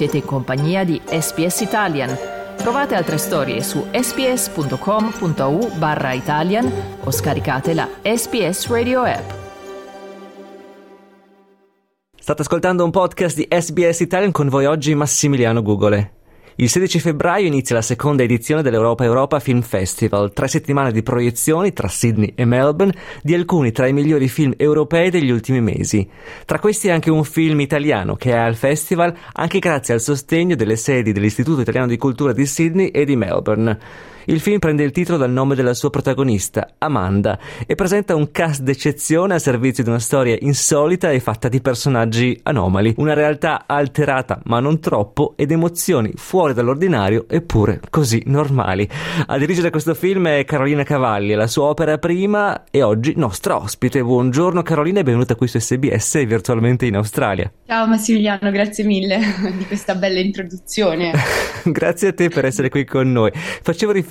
Siete in compagnia di SBS Italian. Trovate altre storie su sbs.com.au/Italian o scaricate la SBS Radio app. State ascoltando un podcast di SBS Italian, con voi oggi Massimiliano Gugole. Il 16 febbraio inizia la seconda edizione dell'Europa Film Festival, 3 settimane di proiezioni tra Sydney e Melbourne di alcuni tra i migliori film europei degli ultimi mesi. Tra questi anche un film italiano che è al festival anche grazie al sostegno delle sedi dell'Istituto Italiano di Cultura di Sydney e di Melbourne. Il film prende il titolo dal nome della sua protagonista, Amanda, e presenta un cast d'eccezione a servizio di una storia insolita e fatta di personaggi anomali, una realtà alterata ma non troppo ed emozioni fuori dall'ordinario eppure così normali. A dirigere questo film è Carolina Cavalli, la sua opera prima e oggi nostra ospite. Buongiorno Carolina e benvenuta qui su SBS e virtualmente in Australia. Ciao Massimiliano, grazie mille di questa bella introduzione. Grazie a te per essere qui con noi. Facevo riferimento,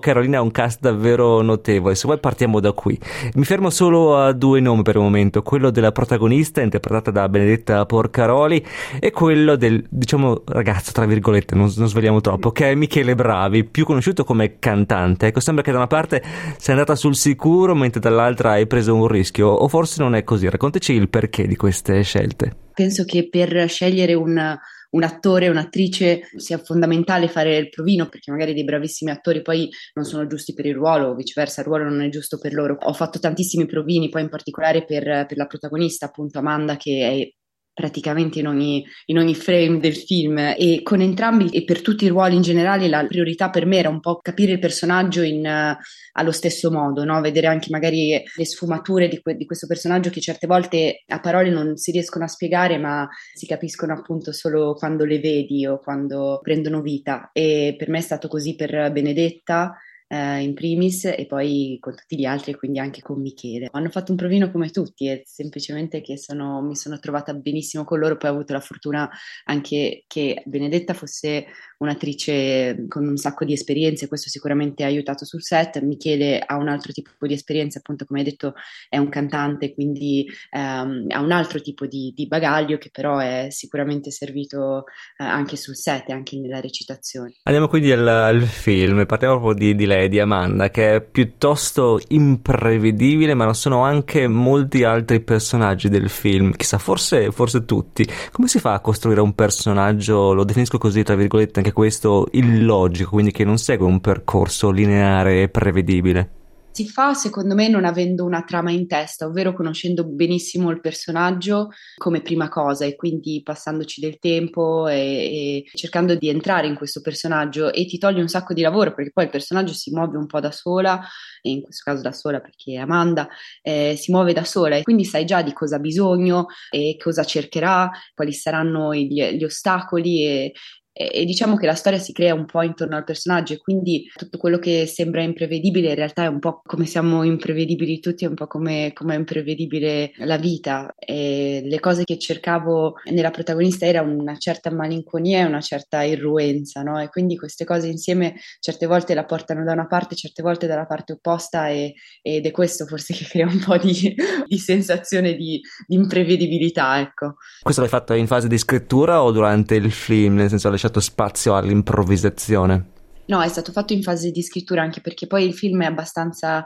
Carolina, a un cast davvero notevole. Se vuoi partiamo da qui. Mi fermo solo a 2 nomi per il momento, quello della protagonista interpretata da Benedetta Porcaroli e quello del, diciamo, ragazzo tra virgolette, non sveliamo troppo, che è Michele Bravi, più conosciuto come cantante. Ecco, sembra che da una parte sei andata sul sicuro mentre dall'altra hai preso un rischio, o forse non è così. Raccontaci il perché di queste scelte. Penso che per scegliere un attore, un'attrice, sia fondamentale fare il provino, perché magari dei bravissimi attori poi non sono giusti per il ruolo, o viceversa il ruolo non è giusto per loro. Ho fatto tantissimi provini, poi in particolare per la protagonista, appunto Amanda, che è praticamente in ogni frame del film, e con entrambi e per tutti i ruoli in generale la priorità per me era un po' capire il personaggio allo stesso modo, no? Vedere anche magari le sfumature di questo personaggio che certe volte a parole non si riescono a spiegare, ma si capiscono appunto solo quando le vedi o quando prendono vita, e per me è stato così per Benedetta in primis e poi con tutti gli altri, e quindi anche con Michele. Hanno fatto un provino come tutti, e semplicemente che mi sono trovata benissimo con loro. Poi ho avuto la fortuna anche che Benedetta fosse un'attrice con un sacco di esperienze, questo sicuramente ha aiutato sul set. Michele ha un altro tipo di esperienza, appunto come hai detto è un cantante, quindi ha un altro tipo di bagaglio che però è sicuramente servito anche sul set e anche nella recitazione. Andiamo quindi al film, parliamo proprio di lei, di Amanda, che è piuttosto imprevedibile, ma lo sono anche molti altri personaggi del film, chissà, forse tutti. Come si fa a costruire un personaggio, lo definisco così tra virgolette anche questo, illogico, quindi che non segue un percorso lineare e prevedibile? Si fa, secondo me, non avendo una trama in testa, ovvero conoscendo benissimo il personaggio come prima cosa, e quindi passandoci del tempo e cercando di entrare in questo personaggio, e ti toglie un sacco di lavoro perché poi il personaggio si muove un po' da sola, e in questo caso da sola perché è Amanda, si muove da sola, e quindi sai già di cosa ha bisogno e cosa cercherà, quali saranno gli ostacoli e diciamo che la storia si crea un po' intorno al personaggio, e quindi tutto quello che sembra imprevedibile in realtà è un po' come siamo imprevedibili tutti, è un po' come è imprevedibile la vita. E le cose che cercavo nella protagonista era una certa malinconia e una certa irruenza, no? E quindi queste cose insieme certe volte la portano da una parte, certe volte dalla parte opposta, ed è questo forse che crea un po' di sensazione di imprevedibilità, ecco. Questo l'hai fatto in fase di scrittura o durante il film, nel senso lasciato spazio all'improvvisazione? No, è stato fatto in fase di scrittura, anche perché poi il film è abbastanza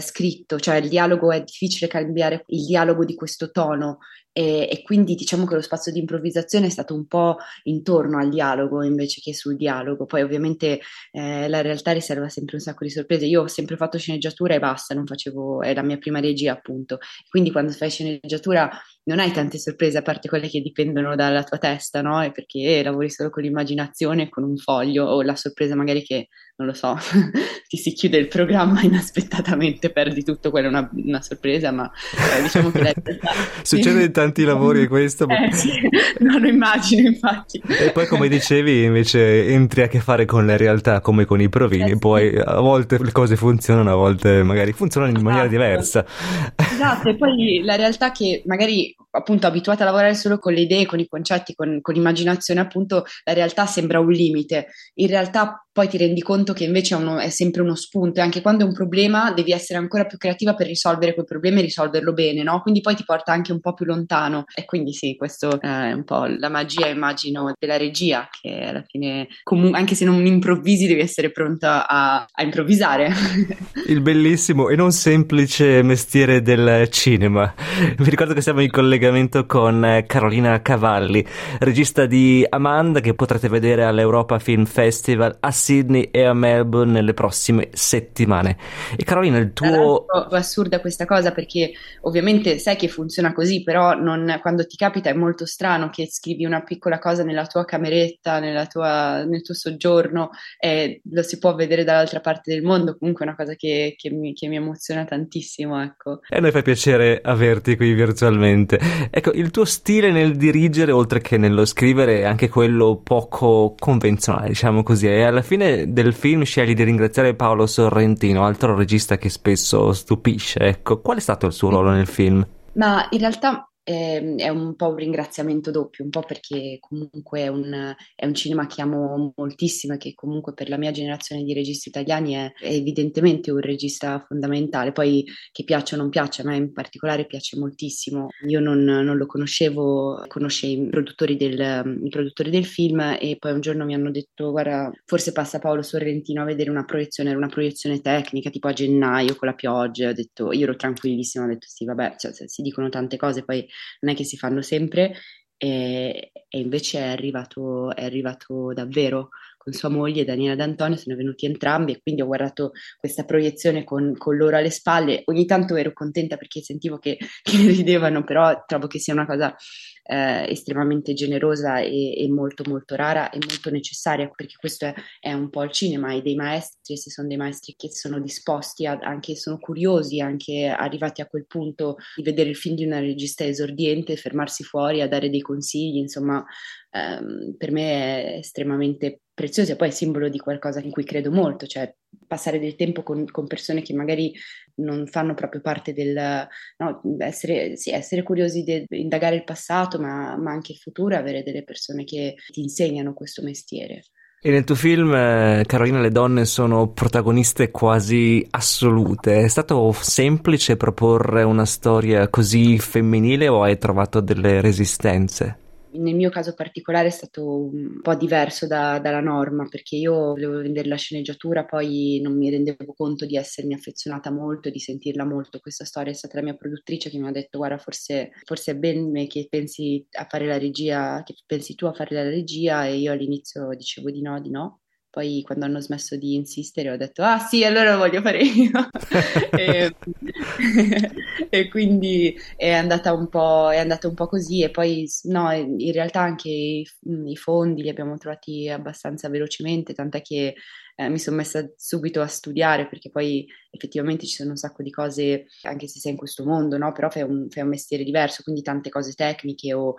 scritto, cioè il dialogo, è difficile cambiare il dialogo di questo tono, e quindi diciamo che lo spazio di improvvisazione è stato un po' intorno al dialogo invece che sul dialogo. Poi ovviamente la realtà riserva sempre un sacco di sorprese. Io ho sempre fatto sceneggiatura e basta, è la mia prima regia appunto, quindi quando fai sceneggiatura non hai tante sorprese, a parte quelle che dipendono dalla tua testa, no? E perché lavori solo con l'immaginazione, con un foglio, o la sorpresa magari che, non lo so, ti si chiude il programma inaspettatamente, perdi tutto, quella è una sorpresa, ma diciamo che succede in tanti lavori questo. Sì, non lo immagino infatti. E poi come dicevi invece entri a che fare con la realtà come con i provini, sì. Poi a volte le cose funzionano, a volte magari funzionano in maniera diversa. Esatto, e poi la realtà che magari appunto abituata a lavorare solo con le idee, con i concetti, con l'immaginazione appunto, la realtà sembra un limite, in realtà poi ti rendi conto che invece è sempre uno spunto, e anche quando è un problema devi essere ancora più creativa per risolvere quel problema e risolverlo bene, no? Quindi poi ti porta anche un po' più lontano, e quindi sì, questo è un po' la magia, immagino, della regia, che alla fine anche se non improvvisi devi essere pronta a improvvisare. Il bellissimo e non semplice mestiere del cinema. Vi ricordo che siamo in collegamento con Carolina Cavalli, regista di Amanda, che potrete vedere all'Europa Film Festival a Sydney e a Melbourne nelle prossime settimane. E Carolina, il tuo... È assurda questa cosa, perché ovviamente sai che funziona così, però quando ti capita è molto strano che scrivi una piccola cosa nella tua cameretta, nel tuo soggiorno, e lo si può vedere dall'altra parte del mondo. Comunque è una cosa che mi emoziona tantissimo, ecco. E a noi fa piacere averti qui virtualmente. Ecco, il tuo stile nel dirigere, oltre che nello scrivere, è anche quello poco convenzionale, diciamo così, e alla fine del film scegli di ringraziare Paolo Sorrentino, altro regista che spesso stupisce, ecco. Qual è stato il suo ruolo nel film? Ma in realtà è un po' un ringraziamento doppio, un po' perché comunque è un cinema che amo moltissimo e che comunque per la mia generazione di registi italiani è evidentemente un regista fondamentale. Poi che piaccia o non piaccia, a me in particolare piace moltissimo. Io non lo conoscevo, conoscevo i produttori del film, e poi un giorno mi hanno detto: guarda, forse passa Paolo Sorrentino a vedere una proiezione. Era una proiezione tecnica, tipo a gennaio con la pioggia. Ho detto, io ero tranquillissima, ho detto sì, vabbè, cioè, si dicono tante cose, poi non è che si fanno sempre, e invece è arrivato davvero con sua moglie Daniela D'Antonio, sono venuti entrambi, e quindi ho guardato questa proiezione con loro alle spalle. Ogni tanto ero contenta perché sentivo che ridevano, però trovo che sia una cosa estremamente generosa e molto molto rara e molto necessaria, perché questo è un po' il cinema, e dei maestri, se sono dei maestri che sono disposti, anche sono curiosi, anche arrivati a quel punto di vedere il film di una regista esordiente, fermarsi fuori a dare dei consigli, insomma, per me è estremamente prezioso, e poi è simbolo di qualcosa in cui credo molto, cioè passare del tempo con persone che magari non fanno proprio parte del, no, essere curiosi di indagare il passato, ma anche il futuro, avere delle persone che ti insegnano questo mestiere. E nel tuo film, Carolina, le donne sono protagoniste quasi assolute. È stato semplice proporre una storia così femminile, o hai trovato delle resistenze? Nel mio caso particolare è stato un po' diverso dalla norma, perché io volevo vendere la sceneggiatura, poi non mi rendevo conto di essermi affezionata molto e di sentirla molto. Questa storia è stata la mia produttrice che mi ha detto: guarda, forse è bene che pensi a fare la regia, che pensi tu a fare la regia. E io all'inizio dicevo di no. Poi quando hanno smesso di insistere ho detto: ah sì, allora lo voglio fare io. E quindi è andata un po' così. E poi no, in realtà anche i fondi li abbiamo trovati abbastanza velocemente, tant'è che mi sono messa subito a studiare, perché poi effettivamente ci sono un sacco di cose, anche se sei in questo mondo, no? Però fai un mestiere diverso, quindi tante cose tecniche o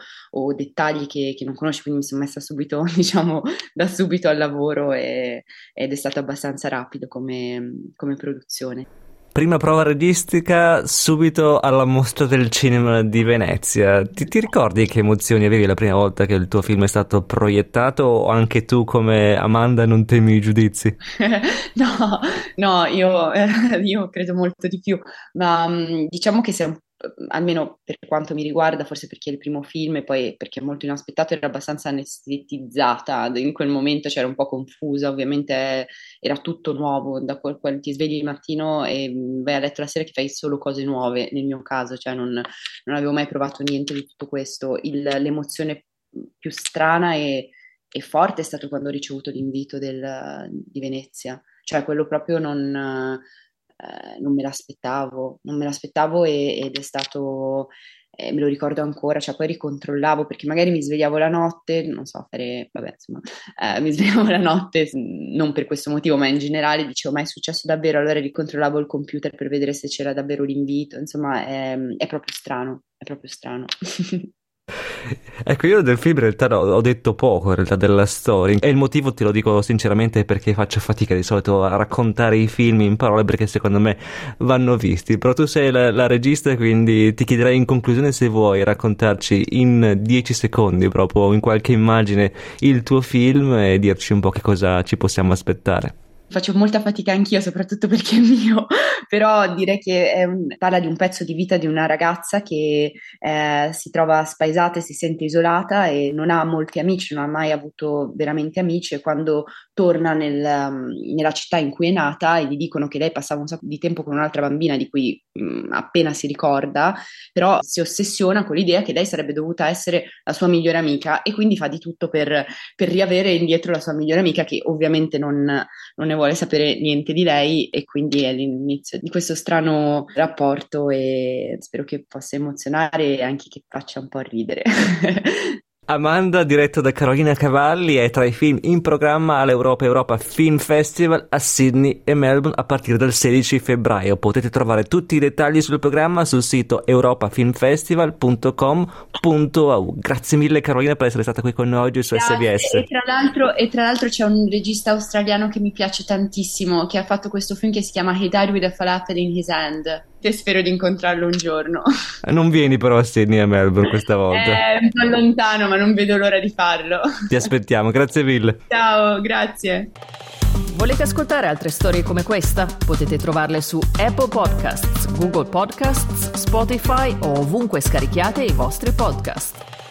dettagli che non conosci, quindi mi sono messa subito, diciamo, da subito al lavoro, ed è stato abbastanza rapido come produzione. Prima prova registica subito alla Mostra del Cinema di Venezia. Ti ricordi che emozioni avevi la prima volta che il tuo film è stato proiettato, o anche tu come Amanda non temi i giudizi? No, io credo molto di più, ma diciamo che sei un almeno per quanto mi riguarda, forse perché è il primo film e poi perché è molto inaspettato, era abbastanza anestetizzata in quel momento, c'era un po' confusa, ovviamente era tutto nuovo, da quel ti svegli il mattino e vai a letto la sera che fai solo cose nuove. Nel mio caso, cioè non avevo mai provato niente di tutto questo. L'emozione più strana e forte è stato quando ho ricevuto l'invito di Venezia, cioè quello proprio non me l'aspettavo, ed è stato, me lo ricordo ancora, cioè poi ricontrollavo, perché magari mi svegliavo la notte, non so fare, vabbè insomma, mi svegliavo la notte, non per questo motivo, ma in generale dicevo: ma è successo davvero? Allora ricontrollavo il computer per vedere se c'era davvero l'invito, insomma è proprio strano, è proprio strano. Ecco, io del film in realtà ho detto poco, in realtà, della storia, e il motivo te lo dico sinceramente è perché faccio fatica di solito a raccontare i film in parole, perché secondo me vanno visti. Però tu sei la regista, quindi ti chiederei in conclusione se vuoi raccontarci in 10 secondi, proprio in qualche immagine, il tuo film e dirci un po' che cosa ci possiamo aspettare. Faccio molta fatica anch'io, soprattutto perché è mio, però direi che parla di un pezzo di vita di una ragazza che si trova spaesata e si sente isolata e non ha molti amici, non ha mai avuto veramente amici, e quando torna nella città in cui è nata e gli dicono che lei passava un sacco di tempo con un'altra bambina di cui appena si ricorda, però si ossessiona con l'idea che lei sarebbe dovuta essere la sua migliore amica, e quindi fa di tutto per riavere indietro la sua migliore amica, che ovviamente non ne vuole sapere niente di lei, e quindi è l'inizio di questo strano rapporto, e spero che possa emozionare e anche che faccia un po' ridere. Amanda, diretto da Carolina Cavalli, è tra i film in programma all'Europa Film Festival a Sydney e Melbourne a partire dal 16 febbraio. Potete trovare tutti i dettagli sul programma sul sito europafilmfestival.com.au. Grazie mille Carolina per essere stata qui con noi oggi su SBS. E tra l'altro c'è un regista australiano che mi piace tantissimo, che ha fatto questo film che si chiama He Died with a Falafel in His Hand. E spero di incontrarlo un giorno. Non vieni però a Sydney e a Melbourne questa volta. Un po' lontano, ma non vedo l'ora di farlo. Ti aspettiamo, grazie mille. Ciao, grazie. Volete ascoltare altre storie come questa? Potete trovarle su Apple Podcasts, Google Podcasts, Spotify o ovunque scarichiate i vostri podcast.